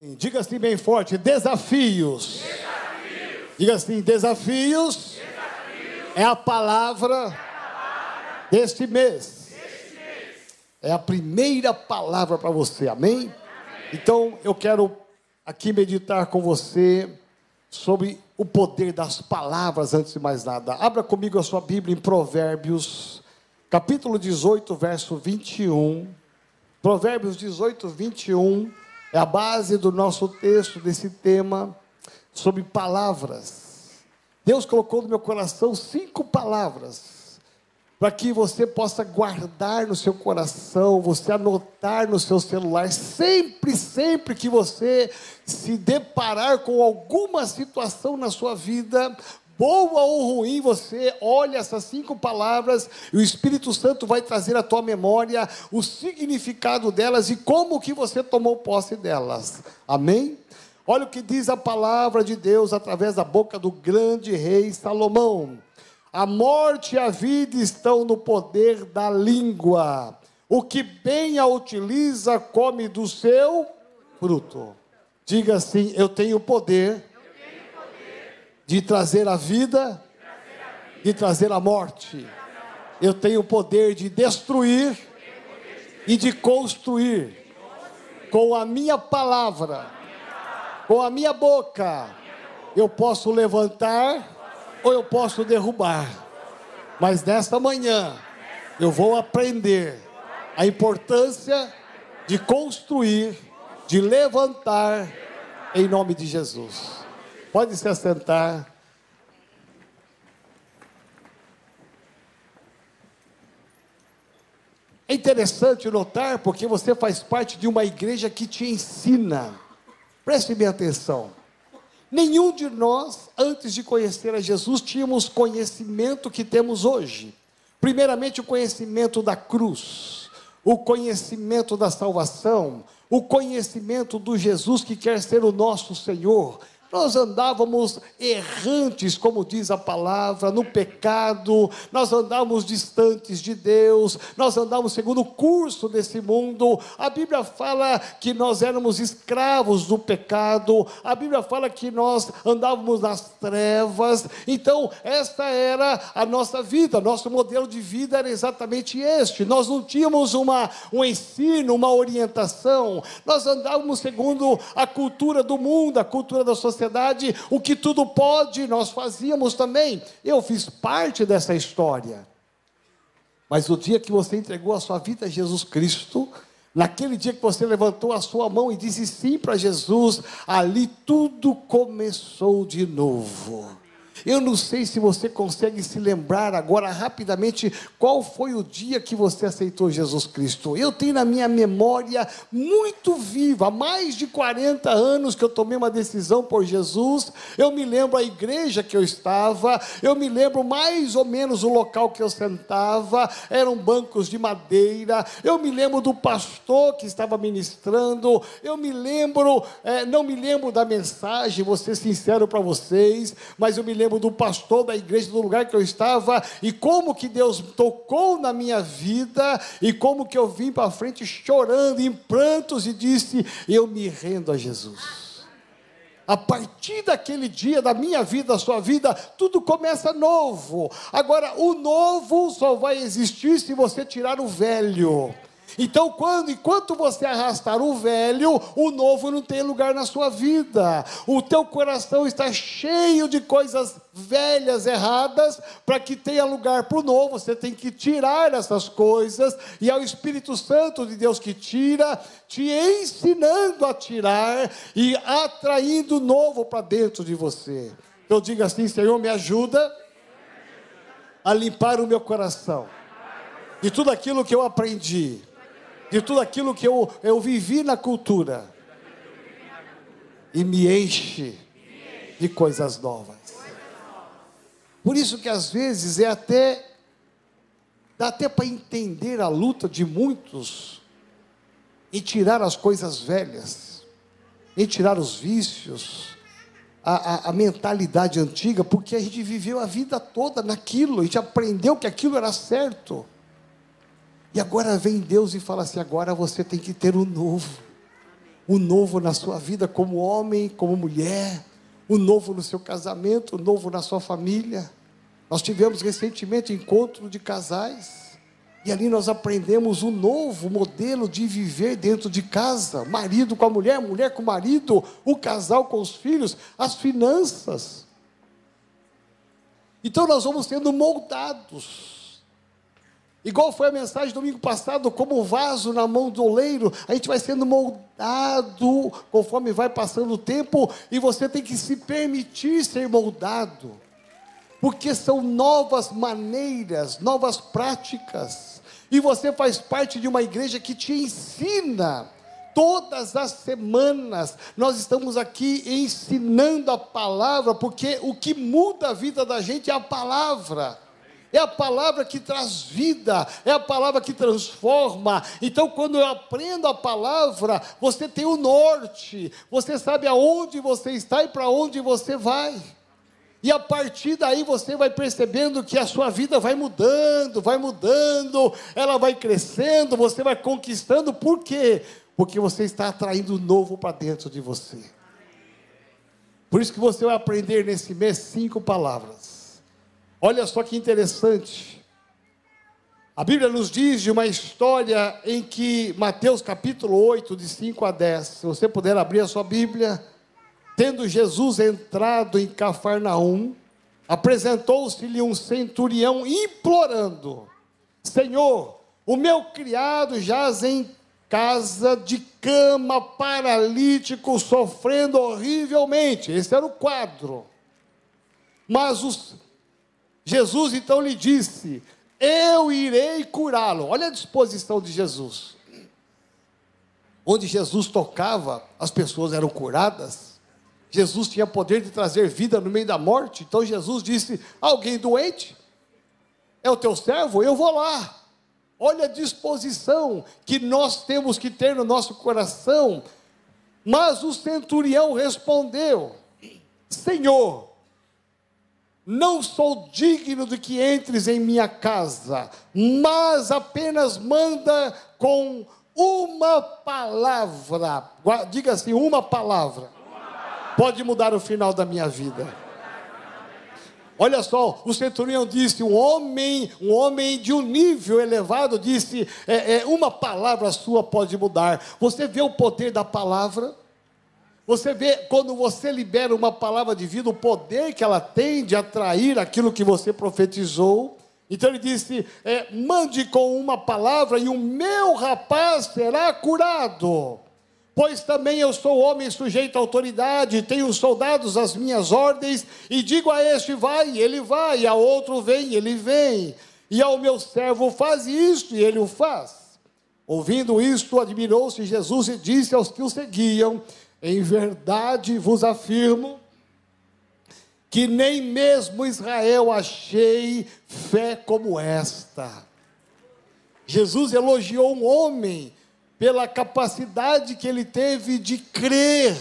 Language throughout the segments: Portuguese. Diga assim bem forte, desafios. Desafios. Diga assim, desafios. Desafios. É a palavra deste mês. É a primeira palavra para você, amém? Amém? Então eu quero aqui meditar com você sobre o poder das palavras antes de mais nada. Abra comigo a sua Bíblia em Provérbios, capítulo 18, verso 21. Provérbios 18, 21. É a base do nosso texto, desse tema, sobre palavras. Deus colocou no meu coração 5 palavras, para que você possa guardar no seu coração, você anotar no seu celular, sempre, sempre que você se deparar com alguma situação na sua vida, boa ou ruim, você olha essas 5 palavras e o Espírito Santo vai trazer à tua memória o significado delas e como que você tomou posse delas. Amém? Olha o que diz a palavra de Deus através da boca do grande rei Salomão. A morte e a vida estão no poder da língua. O que bem a utiliza, come do seu fruto. Diga assim, eu tenho poder de trazer a vida, de trazer a morte. Eu tenho o poder de destruir e de construir. Com a minha palavra, com a minha boca, eu posso levantar ou eu posso derrubar. Mas nesta manhã, eu vou aprender a importância de construir, de levantar, em nome de Jesus. Pode se assentar. É interessante notar, porque você faz parte de uma igreja que te ensina. Preste bem atenção. Nenhum de nós, antes de conhecer a Jesus, tínhamos conhecimento que temos hoje. Primeiramente, o conhecimento da cruz, o conhecimento da salvação, o conhecimento do Jesus que quer ser o nosso Senhor. Nós andávamos errantes, como diz a palavra, no pecado, nós andávamos distantes de Deus, nós andávamos segundo o curso desse mundo. A Bíblia fala que nós éramos escravos do pecado, a Bíblia fala que nós andávamos nas trevas. Então, esta era a nossa vida, nosso modelo de vida era exatamente este. Nós não tínhamos um ensino, uma orientação, nós andávamos segundo a cultura do mundo, a cultura da sociedade. O que tudo pode, nós fazíamos também. Eu fiz parte dessa história. Mas o dia que você entregou a sua vida a Jesus Cristo, naquele dia que você levantou a sua mão e disse sim para Jesus, ali tudo começou de novo. Eu não sei se você consegue se lembrar agora rapidamente qual foi o dia que você aceitou Jesus Cristo. Eu tenho na minha memória muito viva, há mais de 40 anos que eu tomei uma decisão por Jesus. Eu me lembro a igreja que eu estava, eu me lembro mais ou menos o local que eu sentava, eram bancos de madeira, eu me lembro do pastor que estava ministrando, eu me lembro, não me lembro da mensagem, vou ser sincero para vocês, mas eu me lembro do pastor da igreja, do lugar que eu estava, e como que Deus tocou na minha vida, e como que eu vim para frente chorando, em prantos, e disse, eu me rendo a Jesus. A partir daquele dia, da minha vida, da sua vida, tudo começa novo. Agora, o novo só vai existir se você tirar o velho. Então, enquanto você arrastar o velho, o novo não tem lugar na sua vida. O teu coração está cheio de coisas velhas, erradas. Para que tenha lugar para o novo, você tem que tirar essas coisas. E é o Espírito Santo de Deus que tira, te ensinando a tirar e atraindo o novo para dentro de você. Então, diga assim, Senhor, me ajuda a limpar o meu coração de tudo aquilo que eu aprendi, de tudo aquilo que eu vivi na cultura, e me enche de coisas novas. Por isso que às vezes dá até para entender a luta de muitos, em tirar as coisas velhas, em tirar os vícios, a mentalidade antiga, porque a gente viveu a vida toda naquilo, a gente aprendeu que aquilo era certo. E agora vem Deus e fala assim, agora você tem que ter o novo. o novo na sua vida como homem, como mulher, o novo no seu casamento, o novo na sua família. Nós tivemos recentemente encontro de casais, e ali nós aprendemos um novo modelo de viver dentro de casa, marido com a mulher com o marido, o casal com os filhos, as finanças. Então nós vamos sendo moldados, igual foi a mensagem domingo passado, como o vaso na mão do oleiro, a gente vai sendo moldado, conforme vai passando o tempo, e você tem que se permitir ser moldado, porque são novas maneiras, novas práticas, e você faz parte de uma igreja que te ensina. Todas as semanas, nós estamos aqui ensinando a palavra, porque o que muda a vida da gente é a palavra. É a palavra que traz vida, é a palavra que transforma. Então, quando eu aprendo a palavra, você tem o norte, você sabe aonde você está e para onde você vai. E a partir daí você vai percebendo que a sua vida vai mudando, ela vai crescendo, você vai conquistando. Por quê? Porque você está atraindo o novo para dentro de você. Por isso que você vai aprender nesse mês 5 palavras. Olha só que interessante. A Bíblia nos diz de uma história em que Mateus capítulo 8, de 5 a 10. Se você puder abrir a sua Bíblia. Tendo Jesus entrado em Cafarnaum, apresentou-se-lhe um centurião implorando: Senhor, o meu criado jaz em casa de cama, paralítico, sofrendo horrivelmente. Esse era o quadro. Mas Jesus então lhe disse: eu irei curá-lo. Olha a disposição de Jesus. Onde Jesus tocava, as pessoas eram curadas. Jesus tinha poder de trazer vida no meio da morte. Então Jesus disse: alguém doente? É o teu servo? Eu vou lá. Olha a disposição que nós temos que ter no nosso coração. Mas o centurião respondeu: Senhor, não sou digno de que entres em minha casa, mas apenas manda com uma palavra. Diga assim: uma palavra. Pode mudar o final da minha vida. Olha só, o centurião disse, um homem de um nível elevado disse, uma palavra sua pode mudar. Você vê o poder da palavra? Você vê, quando você libera uma palavra de vida, o poder que ela tem de atrair aquilo que você profetizou. Então ele disse, mande com uma palavra e o meu rapaz será curado. Pois também eu sou homem sujeito à autoridade, tenho soldados às minhas ordens, e digo a este vai, ele vai, a outro vem, ele vem, e ao meu servo faz isto, e ele o faz. Ouvindo isto, admirou-se Jesus e disse aos que o seguiam: em verdade vos afirmo que nem mesmo Israel achei fé como esta. Jesus elogiou um homem pela capacidade que ele teve de crer,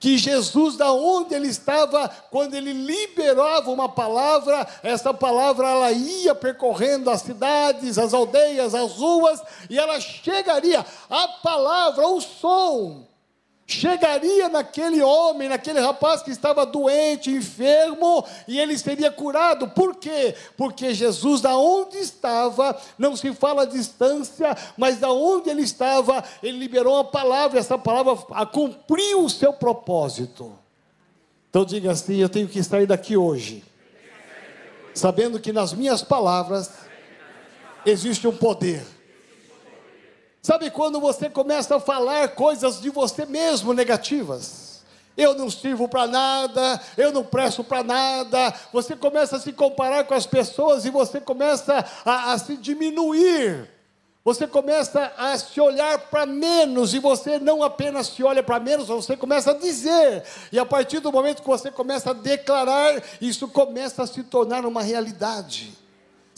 que Jesus, da onde ele estava, quando ele liberava uma palavra, essa palavra ela ia percorrendo as cidades, as aldeias, as ruas, e ela chegaria, a palavra, o som, chegaria naquele homem, naquele rapaz que estava doente, enfermo, e ele seria curado. Por quê? Porque Jesus, da onde estava, não se fala a distância, mas da onde ele estava, ele liberou a palavra, essa palavra cumpriu o seu propósito. Então diga assim: eu tenho que sair daqui hoje, sabendo que nas minhas palavras existe um poder. Sabe quando você começa a falar coisas de você mesmo negativas? Eu não sirvo para nada, eu não presto para nada. Você começa a se comparar com as pessoas e você começa a se diminuir. Você começa a se olhar para menos, e você não apenas se olha para menos, você começa a dizer. E a partir do momento que você começa a declarar, isso começa a se tornar uma realidade.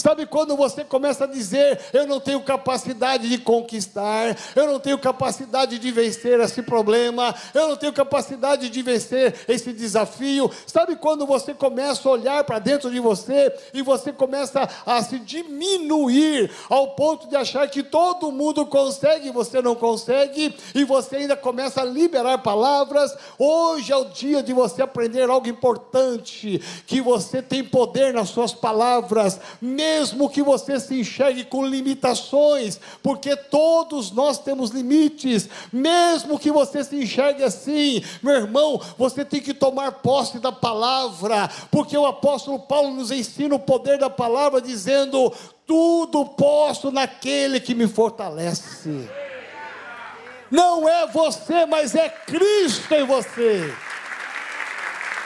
Sabe quando você começa a dizer, eu não tenho capacidade de conquistar, eu não tenho capacidade de vencer esse problema, eu não tenho capacidade de vencer esse desafio. Sabe quando você começa a olhar para dentro de você e você começa a se diminuir ao ponto de achar que todo mundo consegue, você não consegue, e você ainda começa a liberar palavras. Hoje é o dia de você aprender algo importante, que você tem poder nas suas palavras, mesmo que você se enxergue com limitações, porque todos nós temos limites. Mesmo que você se enxergue assim, meu irmão, você tem que tomar posse da palavra, porque o apóstolo Paulo nos ensina o poder da palavra, dizendo, tudo posso naquele que me fortalece. Não é você, mas é Cristo em você.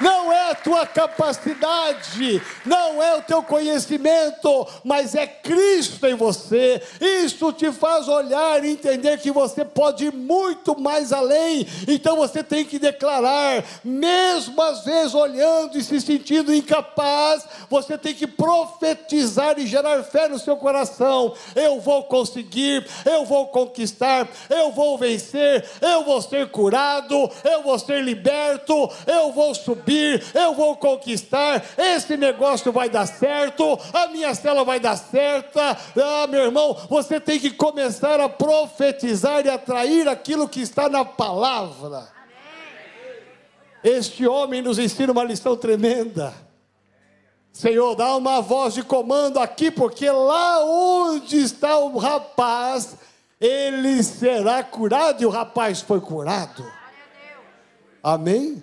Não é a tua capacidade, não é o teu conhecimento, mas é Cristo em você. Isso te faz olhar e entender que você pode ir muito mais além. Então você tem que declarar, mesmo às vezes olhando e se sentindo incapaz, você tem que profetizar e gerar fé no seu coração. Eu vou conseguir, eu vou conquistar, eu vou vencer, eu vou ser curado, eu vou ser liberto, eu vou subir, eu vou conquistar, esse negócio vai dar certo, a minha célula vai dar certo. Ah, meu irmão, você tem que começar a profetizar e atrair aquilo que está na palavra. Amém. Este homem nos ensina uma lição tremenda. Senhor, dá uma voz de comando aqui, porque lá onde está o rapaz, ele será curado, e o rapaz foi curado. Amém?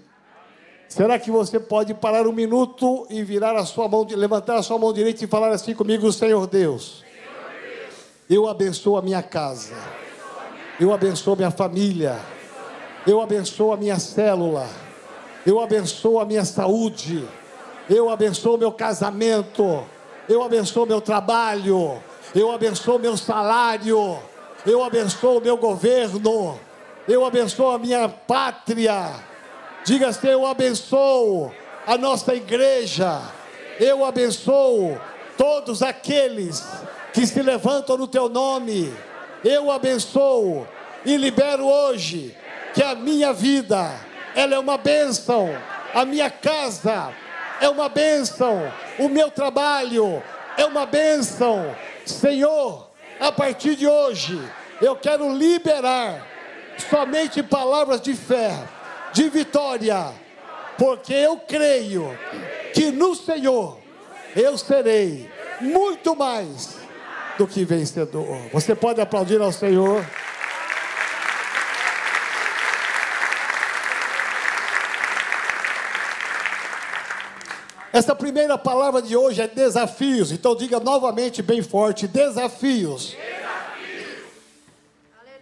Será que você pode parar um minuto e virar a sua mão, levantar a sua mão direita e falar assim comigo, Senhor Deus, eu abençoo a minha casa, eu abençoo a minha família, eu abençoo a minha célula, eu abençoo a minha saúde, eu abençoo meu casamento, eu abençoo meu trabalho, eu abençoo meu salário, eu abençoo meu governo, eu abençoo a minha pátria. Diga assim, eu abençoo a nossa igreja, eu abençoo todos aqueles que se levantam no teu nome, eu abençoo e libero hoje que a minha vida, ela é uma bênção, a minha casa é uma bênção, o meu trabalho é uma bênção. Senhor, a partir de hoje, eu quero liberar somente palavras de fé, de vitória, porque eu creio que no Senhor eu serei muito mais do que vencedor. Você pode aplaudir ao Senhor? Essa primeira palavra de hoje é desafios. Então diga novamente bem forte, desafios.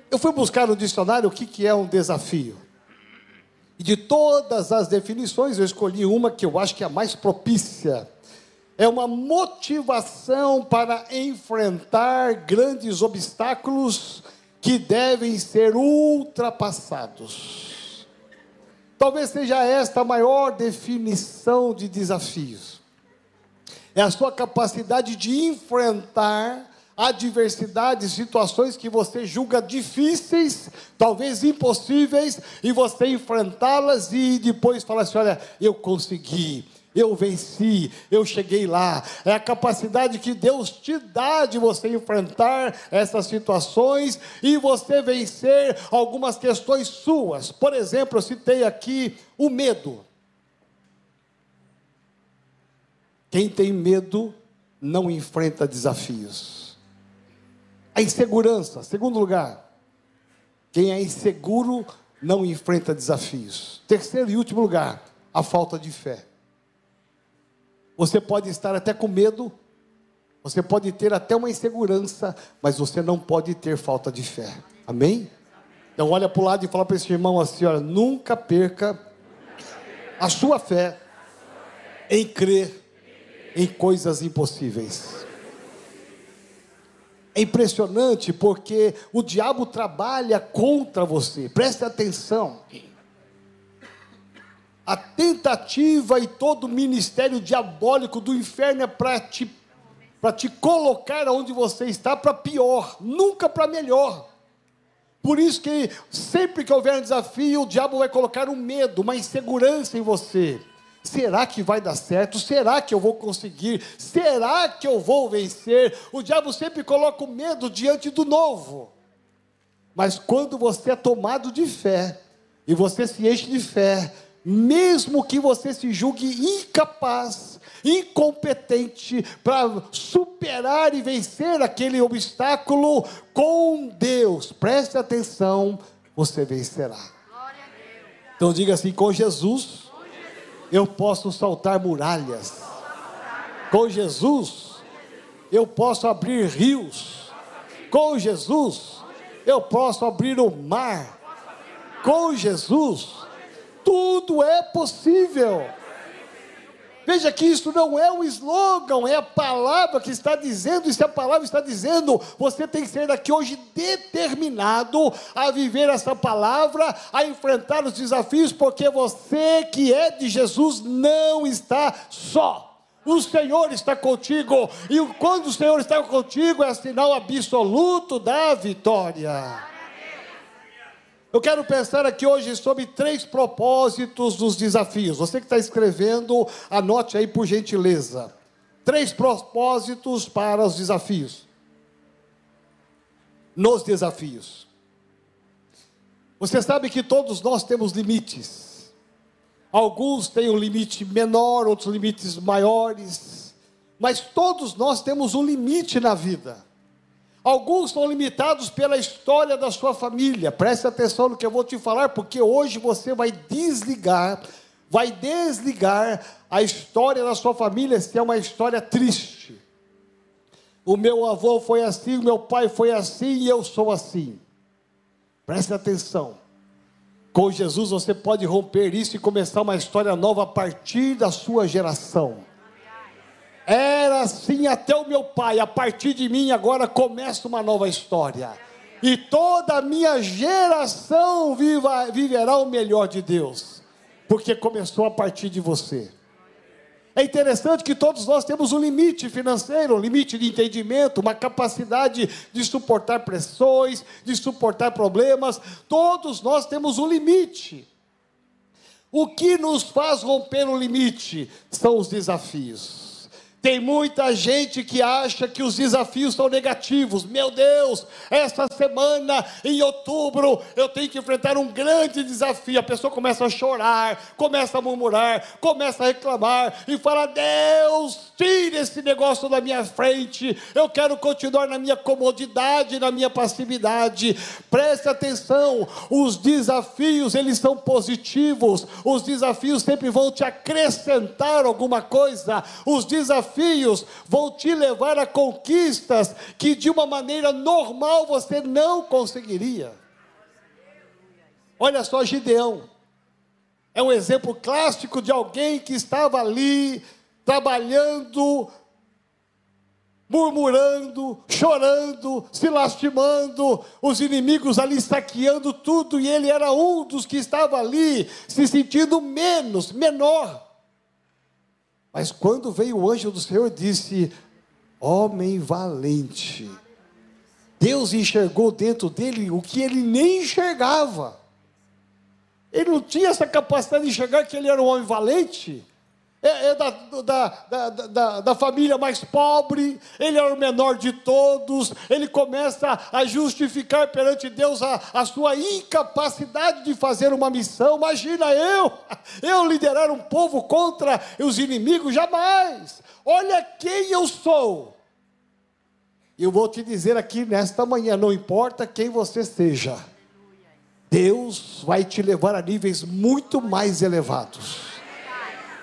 Eu fui buscar no dicionário o que é um desafio. E de todas as definições, eu escolhi uma que eu acho que é a mais propícia. É uma motivação para enfrentar grandes obstáculos que devem ser ultrapassados. Talvez seja esta a maior definição de desafios. É a sua capacidade de enfrentar adversidades, situações que você julga difíceis, talvez impossíveis, e você enfrentá-las e depois falar assim, olha, eu consegui, eu venci, eu cheguei lá. É a capacidade que Deus te dá de você enfrentar essas situações e você vencer algumas questões suas. Por exemplo, eu citei aqui o medo. Quem tem medo não enfrenta desafios. A insegurança, segundo lugar, quem é inseguro não enfrenta desafios. Terceiro e último lugar, a falta de fé. Você pode estar até com medo, você pode ter até uma insegurança, mas você não pode ter falta de fé. Amém? Então olha para o lado e fala para esse irmão assim, olha, nunca perca a sua fé em crer em coisas impossíveis. É impressionante porque o diabo trabalha contra você. Preste atenção. A tentativa e todo o ministério diabólico do inferno é para te para te colocar onde você está, para pior, nunca para melhor. Por isso que sempre que houver um desafio, o diabo vai colocar um medo, uma insegurança em você. Será que vai dar certo? Será que eu vou conseguir? Será que eu vou vencer? O diabo sempre coloca o medo diante do novo. Mas quando você é tomado de fé, e você se enche de fé, mesmo que você se julgue incapaz, incompetente, para superar e vencer aquele obstáculo, com Deus, preste atenção, você vencerá. Glória a Deus. Então diga assim: com Jesus, eu posso saltar muralhas. Com Jesus, eu posso abrir rios. Com Jesus, eu posso abrir o mar. Com Jesus, tudo é possível. Veja que isso não é um slogan, é a palavra que está dizendo, e se a palavra está dizendo, você tem que sair daqui hoje determinado a viver essa palavra, a enfrentar os desafios, porque você que é de Jesus não está só. O Senhor está contigo, e quando o Senhor está contigo, é sinal absoluto da vitória. Eu quero pensar aqui hoje sobre 3 propósitos dos desafios. Você que está escrevendo, anote aí por gentileza. 3 propósitos para os desafios. Nos desafios. Você sabe que todos nós temos limites. Alguns têm um limite menor, outros limites maiores. Mas todos nós temos um limite na vida. Alguns são limitados pela história da sua família. Preste atenção no que eu vou te falar, porque hoje você vai desligar a história da sua família, se é uma história triste. O meu avô foi assim, o meu pai foi assim e eu sou assim. Preste atenção. Com Jesus você pode romper isso e começar uma história nova a partir da sua geração. Era assim até o meu pai, a partir de mim agora começa uma nova história. E toda a minha geração viverá o melhor de Deus, porque começou a partir de você. É interessante que todos nós temos um limite financeiro, um limite de entendimento, uma capacidade de suportar pressões, de suportar problemas. Todos nós temos um limite. O que nos faz romper o limite são os desafios. Tem muita gente que acha que os desafios são negativos. Meu Deus, essa semana, em outubro, eu tenho que enfrentar um grande desafio. A pessoa começa a chorar, começa a murmurar, começa a reclamar e fala: Deus, tira esse negócio da minha frente, eu quero continuar na minha comodidade, na minha passividade. Preste atenção, os desafios, eles são positivos. Os desafios sempre vão te acrescentar alguma coisa. Os desafios vão te levar a conquistas que de uma maneira normal você não conseguiria. Olha só, Gideão é um exemplo clássico de alguém que estava ali trabalhando, murmurando, chorando, se lastimando, os inimigos ali saqueando tudo, e ele era um dos que estava ali se sentindo menor. Mas quando veio o anjo do Senhor, disse: homem valente. Deus enxergou dentro dele o que ele nem enxergava. Ele não tinha essa capacidade de enxergar que ele era um homem valente. Da família mais pobre, ele era o menor de todos. Ele começa a justificar perante Deus a sua incapacidade de fazer uma missão. Imagina eu liderar um povo contra os inimigos, jamais. Olha quem eu sou. Eu vou te dizer aqui nesta manhã, não importa quem você seja, Deus vai te levar a níveis muito mais elevados.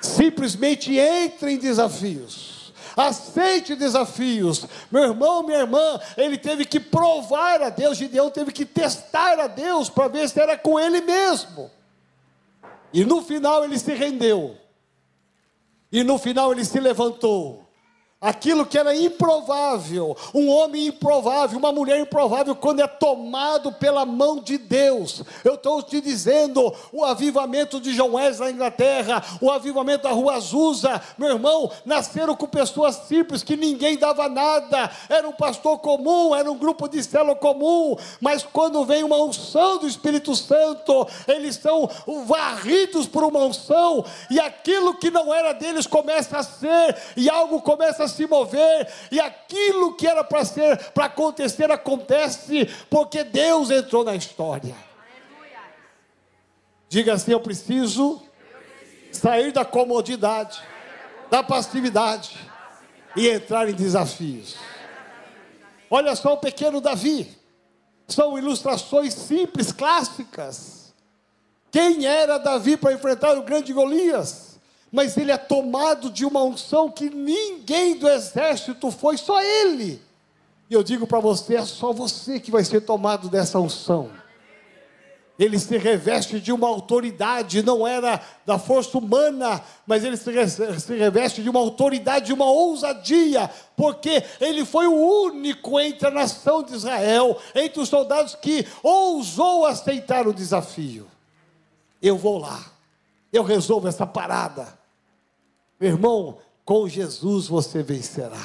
Simplesmente entre em desafios, aceite desafios. Meu irmão, minha irmã, ele teve que provar a Deus. Gideão teve que testar a Deus para ver se era com ele mesmo, e no final ele se rendeu, e no final ele se levantou. Aquilo que era improvável, um homem improvável, uma mulher improvável, quando é tomado pela mão de Deus. Eu estou te dizendo, o avivamento de John Wesley na Inglaterra, o avivamento da Rua Azusa, meu irmão, nasceram com pessoas simples, que ninguém dava nada, era um pastor comum, era um grupo de célula comum, mas quando vem uma unção do Espírito Santo, eles são varridos por uma unção, e aquilo que não era deles começa a ser, e algo começa a se mover, e aquilo que era para ser, para acontecer, acontece, porque Deus entrou na história. Diga assim: eu preciso sair da comodidade, da passividade, e entrar em desafios. Olha só o pequeno Davi, são ilustrações simples, clássicas. Quem era Davi para enfrentar o grande Golias? Mas ele é tomado de uma unção que ninguém do exército foi, só ele. E eu digo para você, é só você que vai ser tomado dessa unção. Ele se reveste de uma autoridade, não era da força humana, mas ele se reveste de uma autoridade, de uma ousadia, porque ele foi o único entre a nação de Israel, entre os soldados, que ousou aceitar o desafio. Eu vou lá, eu resolvo essa parada. Meu irmão, com Jesus você vencerá.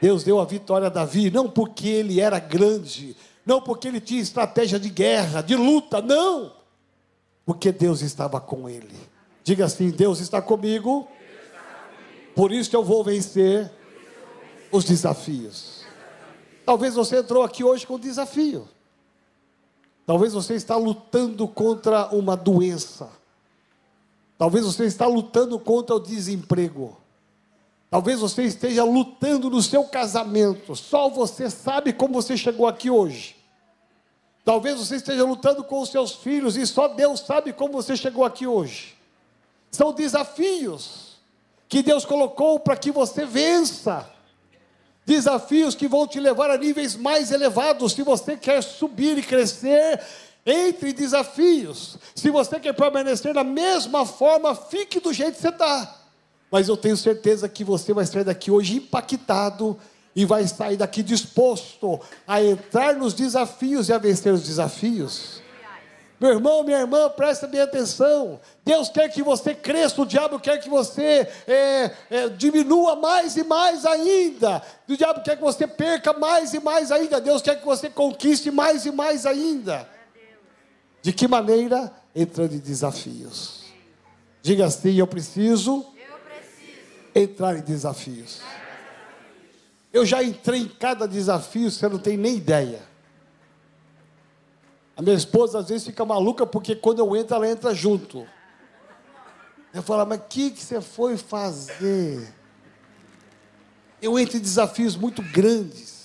Deus deu a vitória a Davi, não porque ele era grande, não porque ele tinha estratégia de guerra, de luta, não, porque Deus estava com ele. Diga assim: Deus está comigo, por isso eu vou vencer os desafios. Talvez você entrou aqui hoje com desafio, talvez você está lutando contra uma doença, talvez você está lutando contra o desemprego. Talvez você esteja lutando no seu casamento. Só você sabe como você chegou aqui hoje. Talvez você esteja lutando com os seus filhos e só Deus sabe como você chegou aqui hoje. São desafios que Deus colocou para que você vença. Desafios que vão te levar a níveis mais elevados. Se você quer subir e crescer, entre desafios. Se você quer permanecer da mesma forma, fique do jeito que você está. Mas eu tenho certeza que você vai sair daqui hoje impactado e vai sair daqui disposto a entrar nos desafios e a vencer os desafios. Meu irmão, minha irmã, presta bem atenção. Deus quer que você cresça, o diabo quer que você diminua mais e mais ainda. O diabo quer que você perca mais e mais ainda. Deus quer que você conquiste mais e mais ainda. De que maneira? Entrando em desafios. Diga assim: eu preciso entrar em desafios. Eu já entrei em cada desafio, você não tem nem ideia. A minha esposa às vezes fica maluca, porque quando eu entro, ela entra junto. Eu falo: mas o que você foi fazer? Eu entro em desafios muito grandes.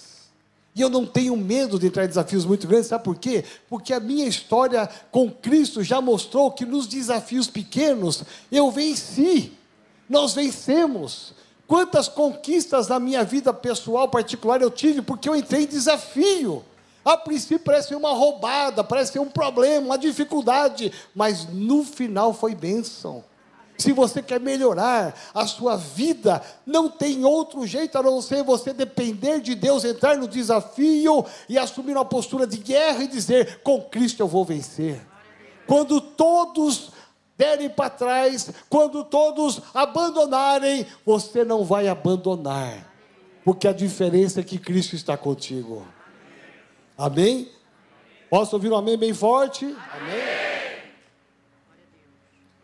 E eu não tenho medo de entrar em desafios muito grandes, sabe por quê? Porque a minha história com Cristo já mostrou que nos desafios pequenos, eu venci, nós vencemos. Quantas conquistas na minha vida pessoal, particular, eu tive, porque eu entrei em desafio. A princípio parece ser uma roubada, parece ser um problema, uma dificuldade, mas no final foi bênção. Se você quer melhorar a sua vida, não tem outro jeito a não ser você depender de Deus, entrar no desafio e assumir uma postura de guerra e dizer: com Cristo eu vou vencer. Quando todos derem para trás, quando todos abandonarem, você não vai abandonar, porque a diferença é que Cristo está contigo. Amém? Posso ouvir um amém bem forte? Amém.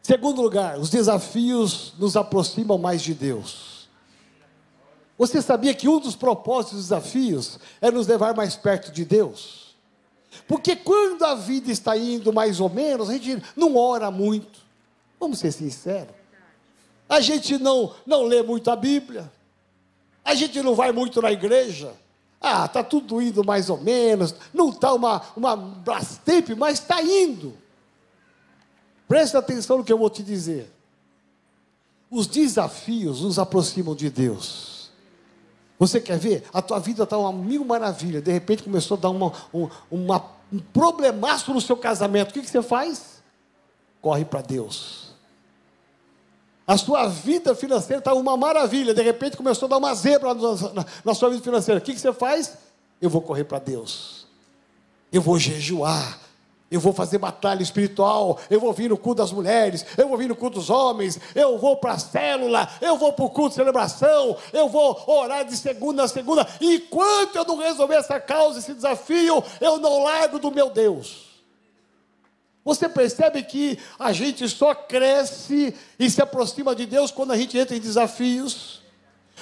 Segundo lugar, os desafios nos aproximam mais de Deus. Você sabia que um dos propósitos dos desafios é nos levar mais perto de Deus? Porque quando a vida está indo mais ou menos, a gente não ora muito, vamos ser sinceros. A gente não lê muito a Bíblia, a gente não vai muito na igreja. Ah, está tudo indo mais ou menos, não está uma brastepe, mas está indo. Preste atenção no que eu vou te dizer. Os desafios nos aproximam de Deus. Você quer ver? A tua vida está uma mil maravilhas. De repente começou a dar um problemaço no seu casamento. O que você faz? Corre para Deus. A sua vida financeira estava uma maravilha, de repente começou a dar uma zebra na sua vida financeira. O que você faz? Eu vou correr para Deus, eu vou jejuar, eu vou fazer batalha espiritual, eu vou vir no culto das mulheres, eu vou vir no culto dos homens, eu vou para a célula, eu vou para o culto de celebração, eu vou orar de segunda a segunda. Enquanto eu não resolver essa causa, esse desafio, eu não largo do meu Deus. Você percebe que a gente só cresce e se aproxima de Deus quando a gente entra em desafios?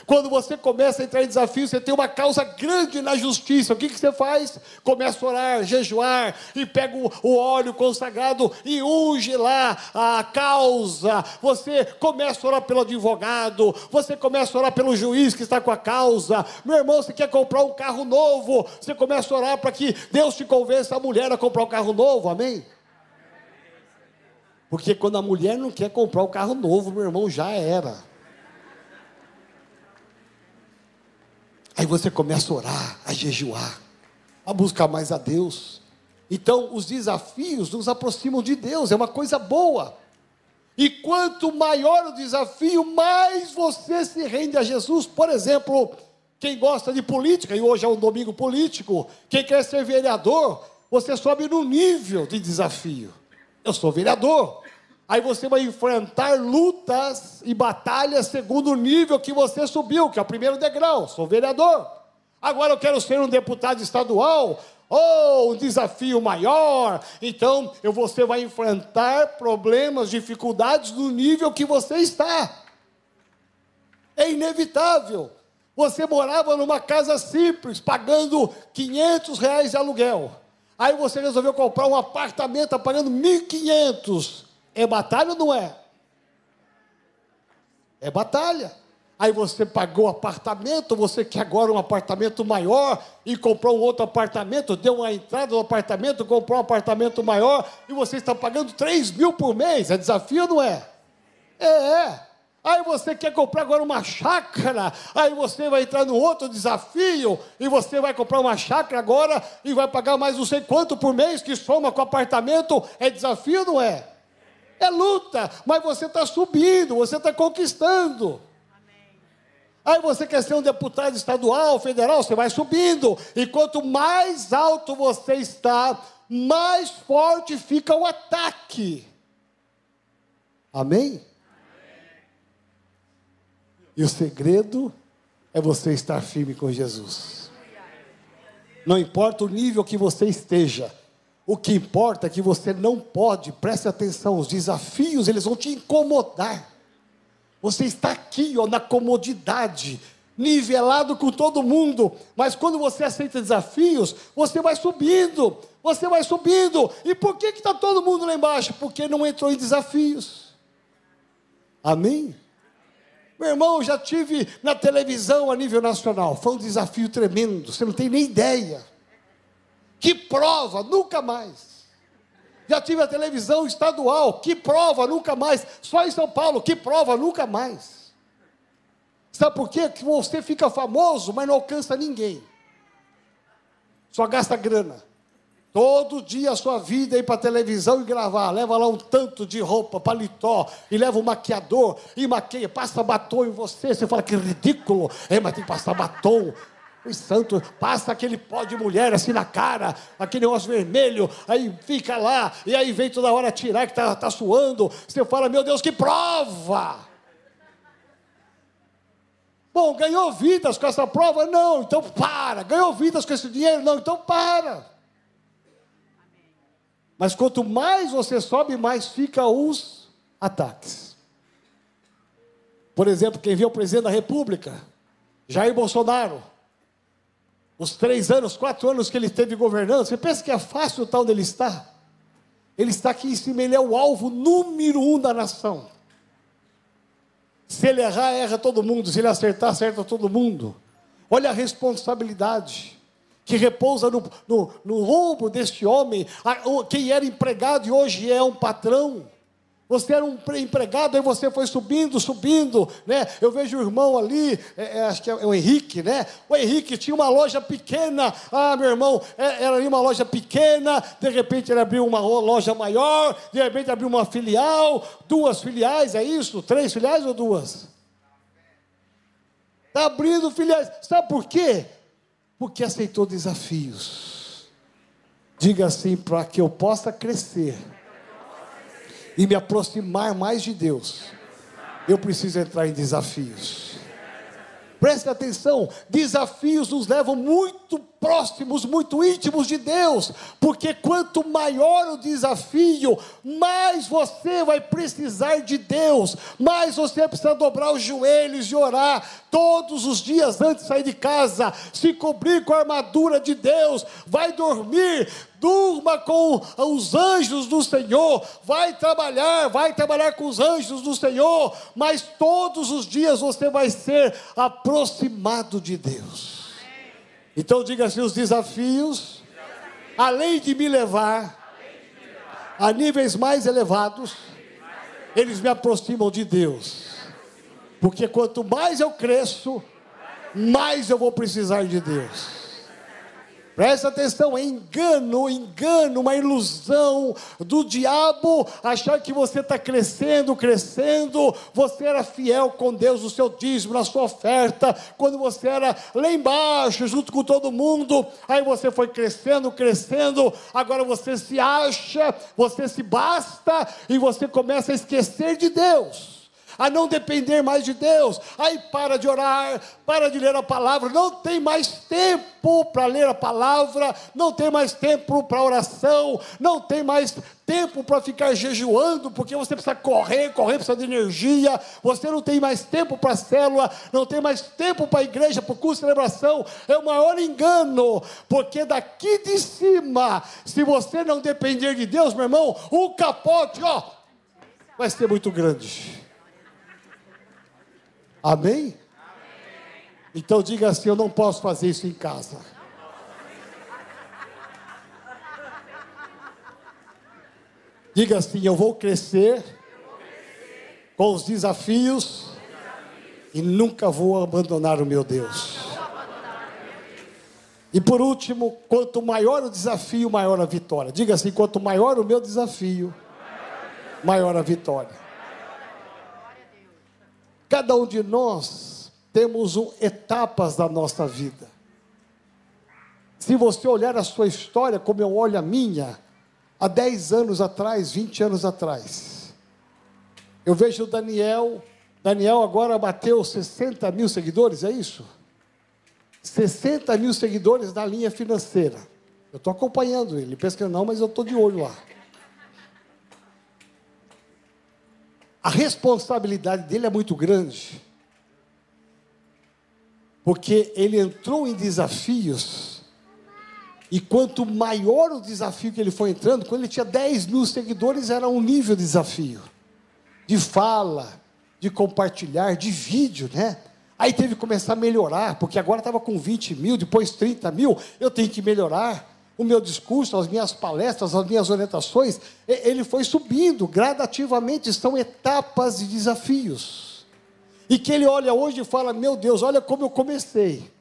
Quando você começa a entrar em desafios, você tem uma causa grande na justiça. O que você faz? Começa a orar, jejuar, e pega o óleo consagrado e unge lá a causa. Você começa a orar pelo advogado, você começa a orar pelo juiz que está com a causa. Meu irmão, você quer comprar um carro novo, você começa a orar para que Deus te convença a mulher a comprar um carro novo, amém? Porque quando a mulher não quer comprar o carro novo, meu irmão, já era. Aí você começa a orar, a jejuar, a buscar mais a Deus. Então, os desafios nos aproximam de Deus, é uma coisa boa. E quanto maior o desafio, mais você se rende a Jesus. Por exemplo, quem gosta de política, e hoje é um domingo político, quem quer ser vereador, você sobe no nível de desafio. Eu sou vereador. Aí você vai enfrentar lutas e batalhas segundo o nível que você subiu, que é o primeiro degrau, sou vereador. Agora eu quero ser um deputado estadual, ou um desafio maior, então você vai enfrentar problemas, dificuldades no nível que você está. É inevitável. Você morava numa casa simples, pagando R$500 de aluguel. Aí você resolveu comprar um apartamento pagando R$1.500. É batalha ou não é? É batalha. Aí você pagou apartamento, você quer agora um apartamento maior e comprou um outro apartamento, deu uma entrada no apartamento, comprou um apartamento maior e você está pagando R$3.000 por mês. É desafio ou não é? É. Aí você quer comprar agora uma chácara, aí você vai entrar no outro desafio, e você vai comprar uma chácara agora, e vai pagar mais não sei quanto por mês, que soma com apartamento. É desafio, não é? É luta, mas você está subindo, você está conquistando. Aí você quer ser um deputado estadual, federal, você vai subindo, e quanto mais alto você está, mais forte fica o ataque. Amém? E o segredo é você estar firme com Jesus. Não importa o nível que você esteja. O que importa é que você não pode, preste atenção, os desafios, eles vão te incomodar. Você está aqui, ó, na comodidade, nivelado com todo mundo. Mas quando você aceita desafios, você vai subindo. Você vai subindo. E por que está todo mundo lá embaixo? Porque não entrou em desafios. Amém? Meu irmão, eu já tive na televisão a nível nacional. Foi um desafio tremendo, você não tem nem ideia. Que prova, nunca mais. Já tive a televisão estadual, que prova, nunca mais. Só em São Paulo, que prova, nunca mais. Sabe por quê? Que você fica famoso, mas não alcança ninguém. Só gasta grana. Todo dia a sua vida é ir para a televisão e gravar, leva lá um tanto de roupa, paletó, e leva um maquiador, e maquia, passa batom em você, você fala que ridículo, mas tem que passar batom, o santo, passa aquele pó de mulher assim na cara, aquele negócio vermelho, aí fica lá, e aí vem toda hora tirar que está suando, você fala, meu Deus, que prova! Bom, ganhou vidas com essa prova? Não, então para, ganhou vidas com esse dinheiro? Não, então para! Mas quanto mais você sobe, mais fica os ataques. Por exemplo, quem vê o presidente da República, Jair Bolsonaro, os 3 anos, 4 anos que ele esteve governando, você pensa que é fácil estar onde ele está? Ele está aqui em cima, ele é o alvo número 1 da nação. Se ele errar, erra todo mundo, se ele acertar, acerta todo mundo. Olha a responsabilidade que repousa no ombro deste homem, quem era empregado e hoje é um patrão, Você era um empregado, aí você foi subindo, né? Eu vejo o irmão ali, acho que é o Henrique, né? O Henrique tinha uma loja pequena. Ah, meu irmão, era ali uma loja pequena, de repente ele abriu uma loja maior, de repente abriu uma filial, 2 filiais, é isso? 3 filiais ou 2? Está abrindo filiais. Sabe por quê? Porque aceitou desafios. Diga assim, para que eu possa crescer e me aproximar mais de Deus, eu preciso entrar em desafios. Preste atenção, desafios nos levam muito próximos, muito íntimos de Deus, porque quanto maior o desafio, mais você vai precisar de Deus, mais você precisa dobrar os joelhos e orar, todos os dias antes de sair de casa, se cobrir com a armadura de Deus, vai dormir, durma com os anjos do Senhor, vai trabalhar com os anjos do Senhor, mas todos os dias você vai ser aproximado de Deus. Então diga assim, os desafios, além de me levar a níveis mais elevados, eles me aproximam de Deus, porque quanto mais eu cresço, mais eu vou precisar de Deus. Presta atenção, é engano, uma ilusão do diabo, achar que você está crescendo, você era fiel com Deus no seu dízimo, na sua oferta, quando você era lá embaixo, junto com todo mundo, aí você foi crescendo, agora você se acha, você se basta, e você começa a esquecer de Deus, a não depender mais de Deus, aí para de orar, para de ler a palavra, não tem mais tempo para ler a palavra, não tem mais tempo para oração, não tem mais tempo para ficar jejuando, porque você precisa correr, precisa de energia, você não tem mais tempo para a célula, não tem mais tempo para a igreja, para o curso de celebração. É o maior engano, porque daqui de cima, se você não depender de Deus, meu irmão, o capote, ó, vai ser muito grande. Amém? Amém? Então diga assim, eu não posso fazer isso em casa. Diga assim, eu vou crescer com os desafios e nunca vou abandonar o meu Deus. E por último, quanto maior o desafio, maior a vitória. Diga assim, quanto maior o meu desafio, maior a vitória. Cada um de nós temos etapas da nossa vida. Se você olhar a sua história, como eu olho a minha, há 10 anos atrás, 20 anos atrás, eu vejo o Daniel agora bateu 60 mil seguidores, é isso? 60 mil seguidores na linha financeira. Eu estou acompanhando ele, pensa que não, mas eu estou de olho lá. A responsabilidade dele é muito grande, porque ele entrou em desafios, e quanto maior o desafio que ele foi entrando, quando ele tinha 10 mil seguidores, era um nível de desafio, de fala, de compartilhar, de vídeo, né? Aí teve que começar a melhorar, porque agora estava com 20 mil, depois 30 mil, eu tenho que melhorar o meu discurso, as minhas palestras, as minhas orientações. Ele foi subindo gradativamente, são etapas de desafios, e que ele olha hoje e fala, meu Deus, olha como eu comecei,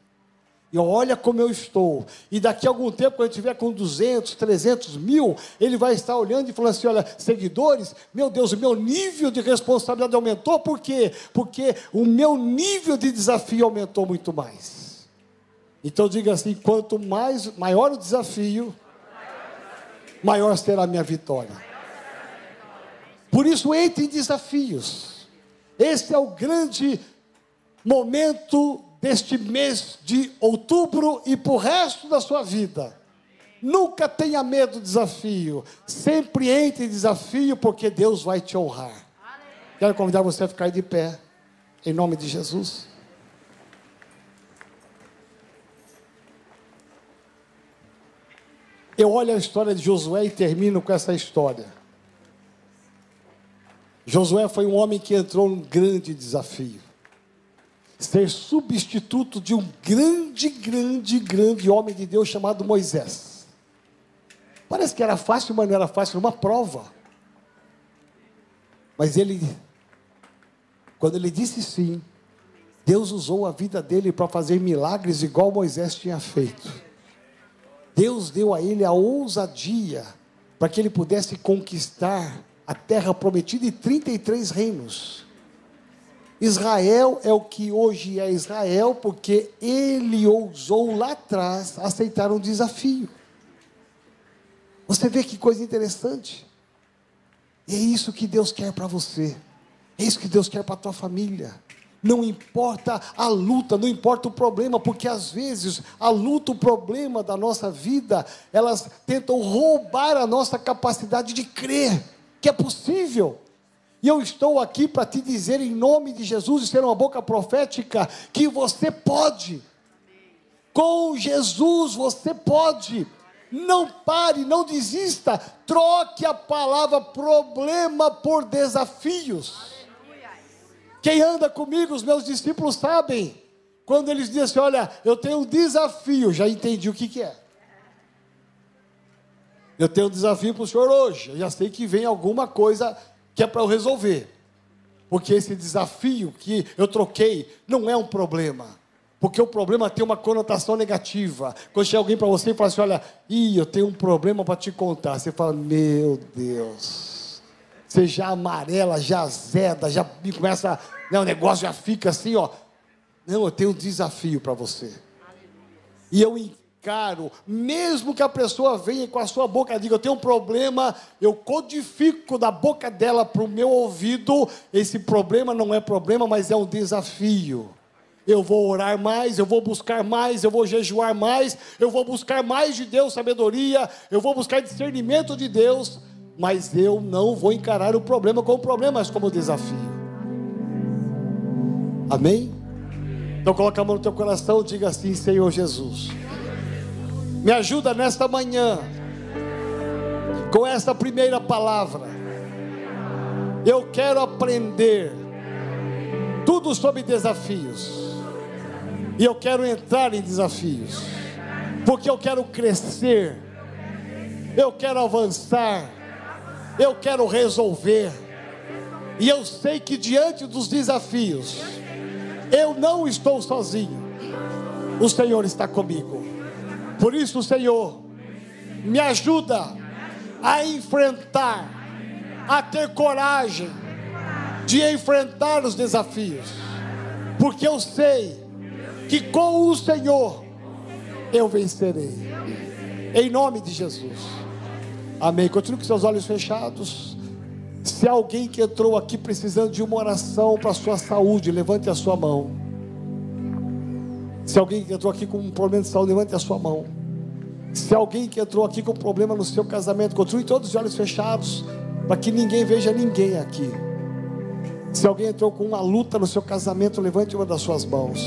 e olha como eu estou, e daqui a algum tempo, quando eu estiver com 200, 300 mil, ele vai estar olhando e falando assim, olha, seguidores, meu Deus, o meu nível de responsabilidade aumentou. Por quê? Porque o meu nível de desafio aumentou muito mais. Então diga assim, quanto maior o desafio, maior será a minha vitória. Por isso entre em desafios. Esse é o grande momento deste mês de outubro e para o resto da sua vida. Nunca tenha medo do desafio. Sempre entre em desafio, porque Deus vai te honrar. Quero convidar você a ficar de pé, em nome de Jesus. Eu olho a história de Josué e termino com essa história. Josué foi um homem que entrou num grande desafio. Ser substituto de um grande homem de Deus chamado Moisés. Parece que era fácil, mas não era fácil, era uma prova. Mas ele, quando ele disse sim, Deus usou a vida dele para fazer milagres igual Moisés tinha feito. Deus deu a ele a ousadia para que ele pudesse conquistar a terra prometida e 33 reinos. Israel é o que hoje é Israel, porque ele ousou lá atrás aceitar um desafio. Você vê que coisa interessante. E é isso que Deus quer para você. É isso que Deus quer para a tua família. Não importa a luta, não importa o problema, porque às vezes a luta, o problema da nossa vida, elas tentam roubar a nossa capacidade de crer que é possível. E eu estou aqui para te dizer em nome de Jesus e ser uma boca profética, que você pode. Com Jesus você pode. Não pare, não desista, troque a palavra problema por desafios. Quem anda comigo, os meus discípulos sabem, quando eles dizem assim, olha, eu tenho um desafio, já entendi o que é. Eu tenho um desafio para o senhor hoje, eu já sei que vem alguma coisa que é para eu resolver, porque esse desafio que eu troquei não é um problema. Porque o problema tem uma conotação negativa. Quando chega alguém para você e fala assim, olha, eu tenho um problema para te contar. Você fala, meu Deus. Você já amarela, já azeda, já começa, né, o negócio já fica assim, ó. Não, eu tenho um desafio para você. E eu encaro, mesmo que a pessoa venha com a sua boca e diga, eu tenho um problema, eu codifico da boca dela para o meu ouvido, esse problema não é problema, mas é um desafio. Eu vou orar mais, eu vou buscar mais, eu vou jejuar mais, eu vou buscar mais de Deus, sabedoria, eu vou buscar discernimento de Deus, mas eu não vou encarar o problema como problema, mas como desafio. Amém? Então coloca a mão no teu coração e diga assim, Senhor Jesus, me ajuda nesta manhã, com esta primeira palavra, eu quero aprender tudo sobre desafios. E eu quero entrar em desafios, porque eu quero crescer, eu quero avançar, eu quero resolver. E eu sei que diante dos desafios, eu não estou sozinho, o Senhor está comigo. Por isso, Senhor, me ajuda a enfrentar, a ter coragem de enfrentar os desafios, porque eu sei que com o Senhor eu vencerei. Em nome de Jesus. Amém. Continue com seus olhos fechados. Se alguém que entrou aqui precisando de uma oração para a sua saúde, levante a sua mão. Se alguém que entrou aqui com um problema de saúde, levante a sua mão. Se alguém que entrou aqui com um problema no seu casamento, continue todos os olhos fechados, para que ninguém veja ninguém aqui. Se alguém entrou com uma luta no seu casamento, levante uma das suas mãos.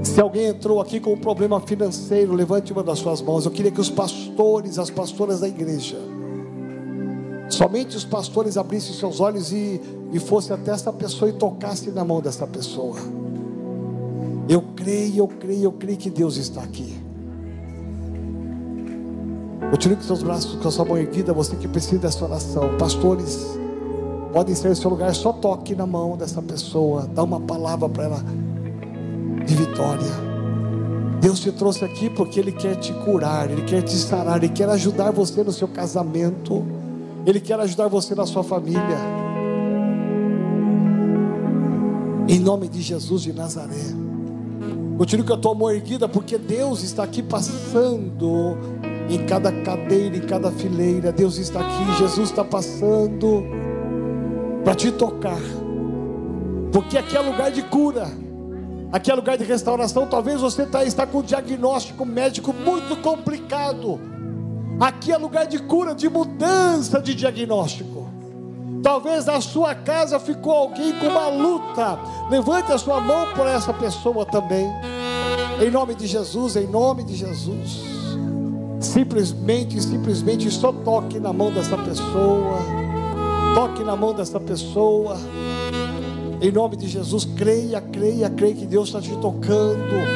Se alguém entrou aqui com um problema financeiro, levante uma das suas mãos. Eu queria que os pastores, as pastoras da igreja, somente os pastores abrissem seus olhos e fossem até essa pessoa e tocassem na mão dessa pessoa. Eu creio que Deus está aqui. Continue com seus braços, com a sua mão erguida, você que precisa dessa oração. Pastores, podem ser no seu lugar, só toque na mão dessa pessoa, dá uma palavra para ela de vitória. Deus te trouxe aqui porque Ele quer te curar, Ele quer te sarar, Ele quer ajudar você no seu casamento, Ele quer ajudar você na sua família, em nome de Jesus de Nazaré. Continue com a tua mão erguida, porque Deus está aqui passando em cada cadeira, em cada fileira. Deus está aqui, Jesus está passando para te tocar, porque aqui é lugar de cura. Aqui é lugar de restauração. Talvez você está com um diagnóstico médico muito complicado. Aqui é lugar de cura, de mudança de diagnóstico. Talvez na sua casa ficou alguém com uma luta. Levante a sua mão por essa pessoa também. Em nome de Jesus, em nome de Jesus. Simplesmente só toque na mão dessa pessoa. Toque na mão dessa pessoa. Em nome de Jesus, creia que Deus está te tocando.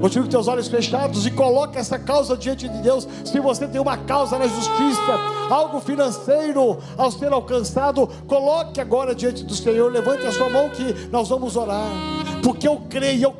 Continue com teus olhos fechados e coloque essa causa diante de Deus. Se você tem uma causa na justiça, algo financeiro ao ser alcançado, coloque agora diante do Senhor. Levante a sua mão que nós vamos orar. Porque eu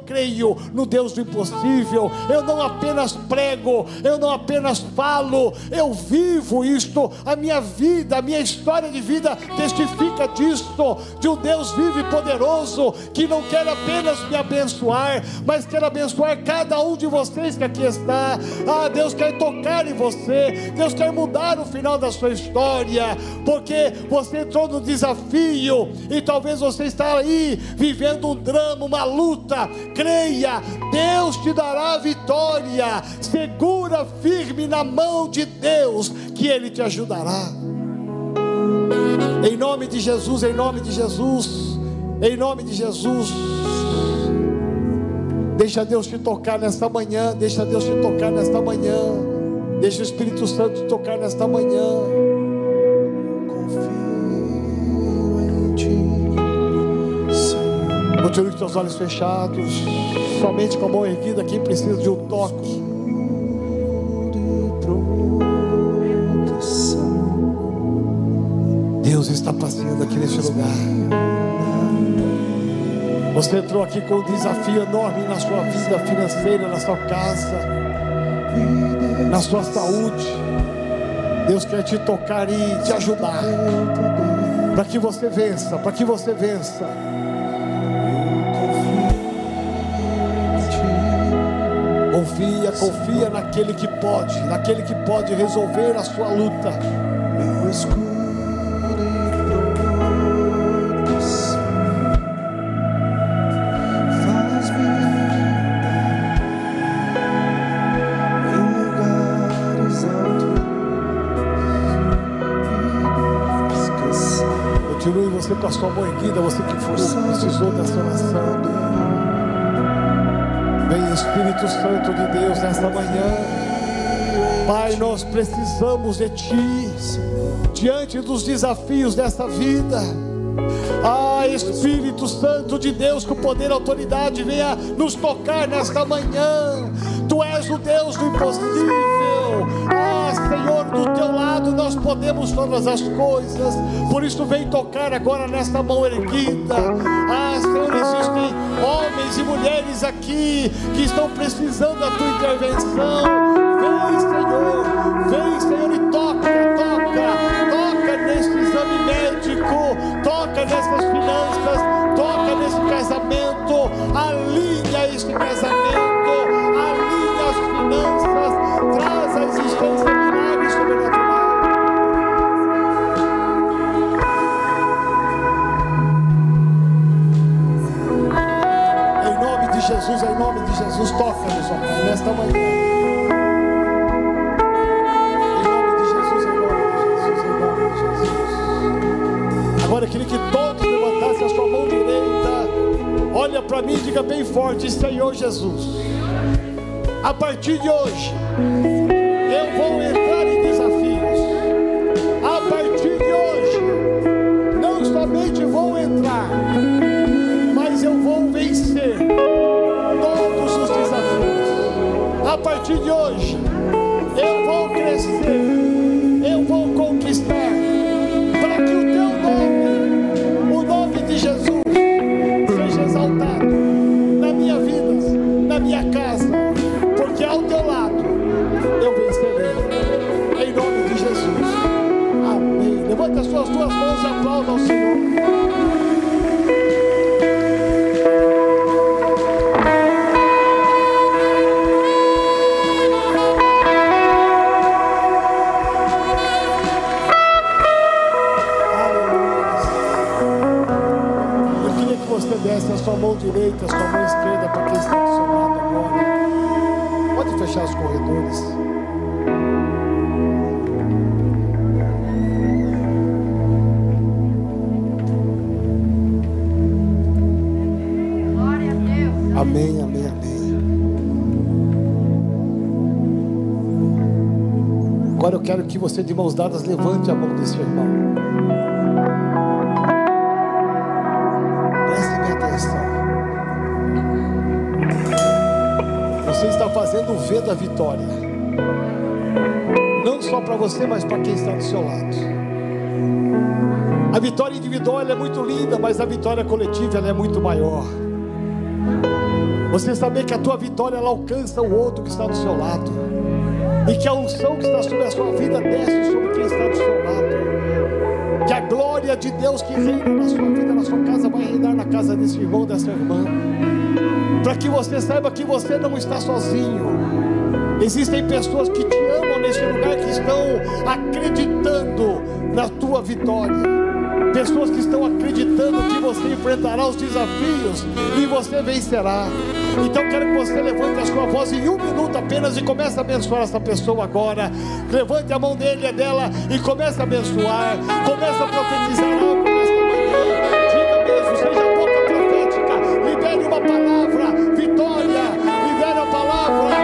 creio no Deus do impossível. Eu não apenas prego, eu não apenas falo, eu vivo isto. A minha vida, a minha história de vida testifica disto, de um Deus vivo e poderoso, que não quer apenas me abençoar, mas quer abençoar cada um de vocês que aqui está. Ah, Deus quer tocar em você, Deus quer mudar o final da sua história, porque você entrou no desafio, e talvez você está aí, vivendo um drama, uma luta. Creia, Deus te dará a vitória. Segura firme na mão de Deus, que Ele te ajudará. Em nome de Jesus, em nome de Jesus, em nome de Jesus. Deixa Deus te tocar nesta manhã, deixa Deus te tocar nesta manhã. Deixa o Espírito Santo te tocar nesta manhã. Confio em Ti, Senhor. Continue com seus olhos fechados, somente com a mão erguida. Quem precisa de um toque, Deus está passeando aqui neste lugar. Você entrou aqui com um desafio enorme na sua vida financeira, na sua casa, na sua saúde. Deus quer te tocar e te ajudar, para que você vença, para que você vença. Confia, confia naquele que pode resolver a sua luta. Você com a sua mão erguida, você que precisou dessa oração, vem Espírito Santo de Deus nesta manhã. Pai, nós precisamos de Ti, diante dos desafios desta vida. Ah, Espírito Santo de Deus, com poder e autoridade, venha nos tocar nesta manhã. Tu és o Deus do impossível. Ah, Senhor, do Teu lado nós podemos todas as coisas. Por isso vem tocar agora nesta mão erguida. Ah, Senhor, existem homens e mulheres aqui que estão precisando da Tua intervenção. Vem, Senhor, e toca neste exame médico, toca nessas finanças, toca nesse casamento, alinha este casamento, alinha as finanças, traz a existência do milagre sobrenatural. Em nome de Jesus, toca-nos, ó Pai, nesta manhã. Em nome de Jesus, em nome de Jesus, em nome de Jesus. Agora eu queria que todos levantassem a sua mão direita. Olha para mim e diga bem forte: Senhor Jesus, a partir de hoje eu vou entrar em desafios. A partir de hoje, não somente vou entrar, mas eu vou vencer todos os desafios. A partir de hoje, eu vou crescer, eu vou conquistar, para que o Teu nome, o nome de Jesus, seja exaltado na minha vida, na minha casa. Porque ao Teu lado eu vencerei, em nome de Jesus, amém. Levanta as suas duas mãos e aplauda ao Senhor. Aleluia. Eu queria que você desse a sua mão direita, a sua mão esquerda, para quem está do seu lado agora. Pode fechar os corredores. Glória a Deus. Amém, amém, amém. Agora eu quero que você, de mãos dadas, levante a mão desse irmão. Preste atenção. trazendo o V da vitória, não só para você, mas para quem está do seu lado. A vitória individual ela é muito linda, mas a vitória coletiva ela é muito maior. Você saber que a tua vitória ela alcança o outro que está do seu lado, e que a unção que está sobre a sua vida desce sobre quem está do seu lado, que a glória de Deus que reina na sua vida, na sua casa, vai reinar na casa desse irmão, dessa irmã, para que você saiba que você não está sozinho. Existem pessoas que te amam nesse lugar, que estão acreditando na tua vitória, pessoas que estão acreditando que você enfrentará os desafios e você vencerá. Então quero que você levante a sua voz em um minuto apenas e comece a abençoar essa pessoa agora. Levante a mão dele e dela e comece a abençoar, comece a profetizar algo nesta manhã. Diga mesmo, seja a boca profética, libere uma palavra, vitória, libere a palavra.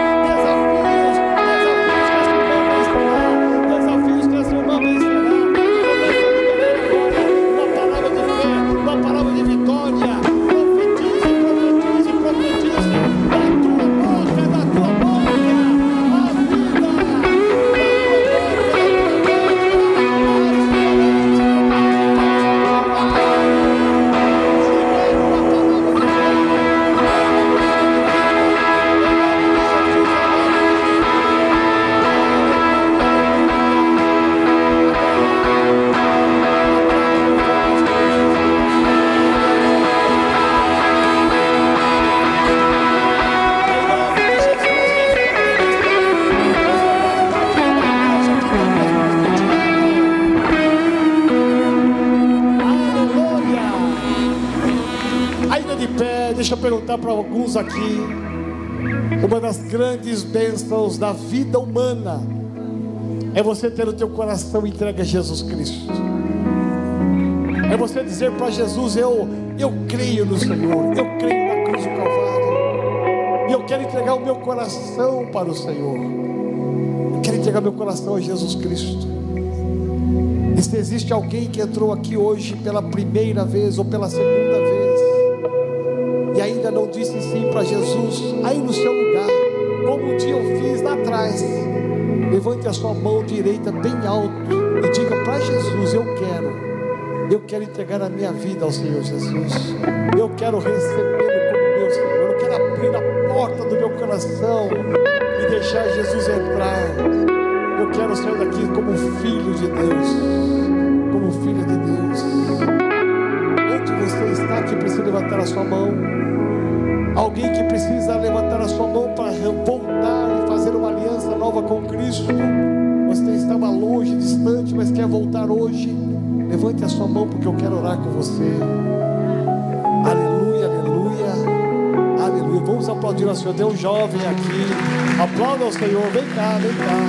Para alguns aqui, uma das grandes bênçãos da vida humana é você ter o teu coração entregue a Jesus Cristo, é você dizer para Jesus: eu creio no Senhor, eu creio na cruz do Calvário, e eu quero entregar o meu coração para o Senhor, eu quero entregar meu coração a Jesus Cristo. E se existe alguém que entrou aqui hoje pela primeira vez ou pela segunda vez e ainda não disse sim para Jesus, aí no seu lugar, como um dia eu fiz lá atrás, levante a sua mão direita bem alto e diga para Jesus: eu quero entregar a minha vida ao Senhor Jesus, eu quero recebê-lo como meu Senhor, eu quero abrir a porta do meu coração e deixar Jesus entrar, eu quero sair daqui como filho de Deus, como filha de Deus. Você está que precisa levantar a sua mão, alguém que precisa levantar a sua mão para voltar e fazer uma aliança nova com Cristo, você estava longe, distante, mas quer voltar hoje, levante a sua mão porque eu quero orar com você. Aleluia, aleluia, aleluia. Vamos aplaudir ao Senhor. Tem um jovem aqui, aplauda ao Senhor. Vem cá, vem cá.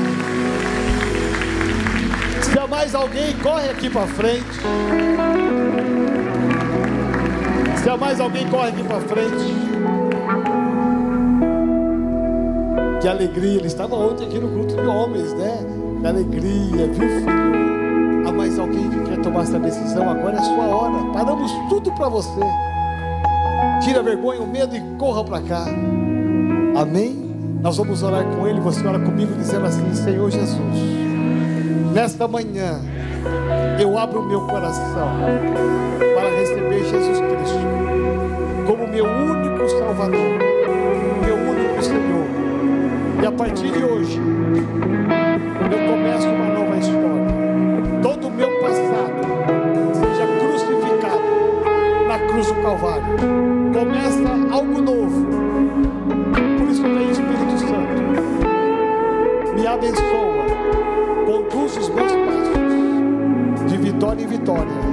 Se há mais alguém, corre aqui para frente. Se há mais alguém, corre aqui para frente. Que alegria, ele estava ontem aqui no culto de homens, né? Que alegria, viu, filho? Há mais alguém que quer tomar essa decisão? Agora é a sua hora. Paramos tudo para você. Tira a vergonha, o medo e corra para cá. Amém? Nós vamos orar com ele. Você ora comigo dizendo assim: Senhor Jesus, nesta manhã eu abro o meu coração para receber Jesus Cristo como meu único Salvador, meu único Senhor. E a partir de hoje eu começo uma nova história. Todo o meu passado seja crucificado na cruz do Calvário. Começa algo novo. Por isso vem o Espírito Santo, me abençoa, conduz os meus passos de vitória em vitória.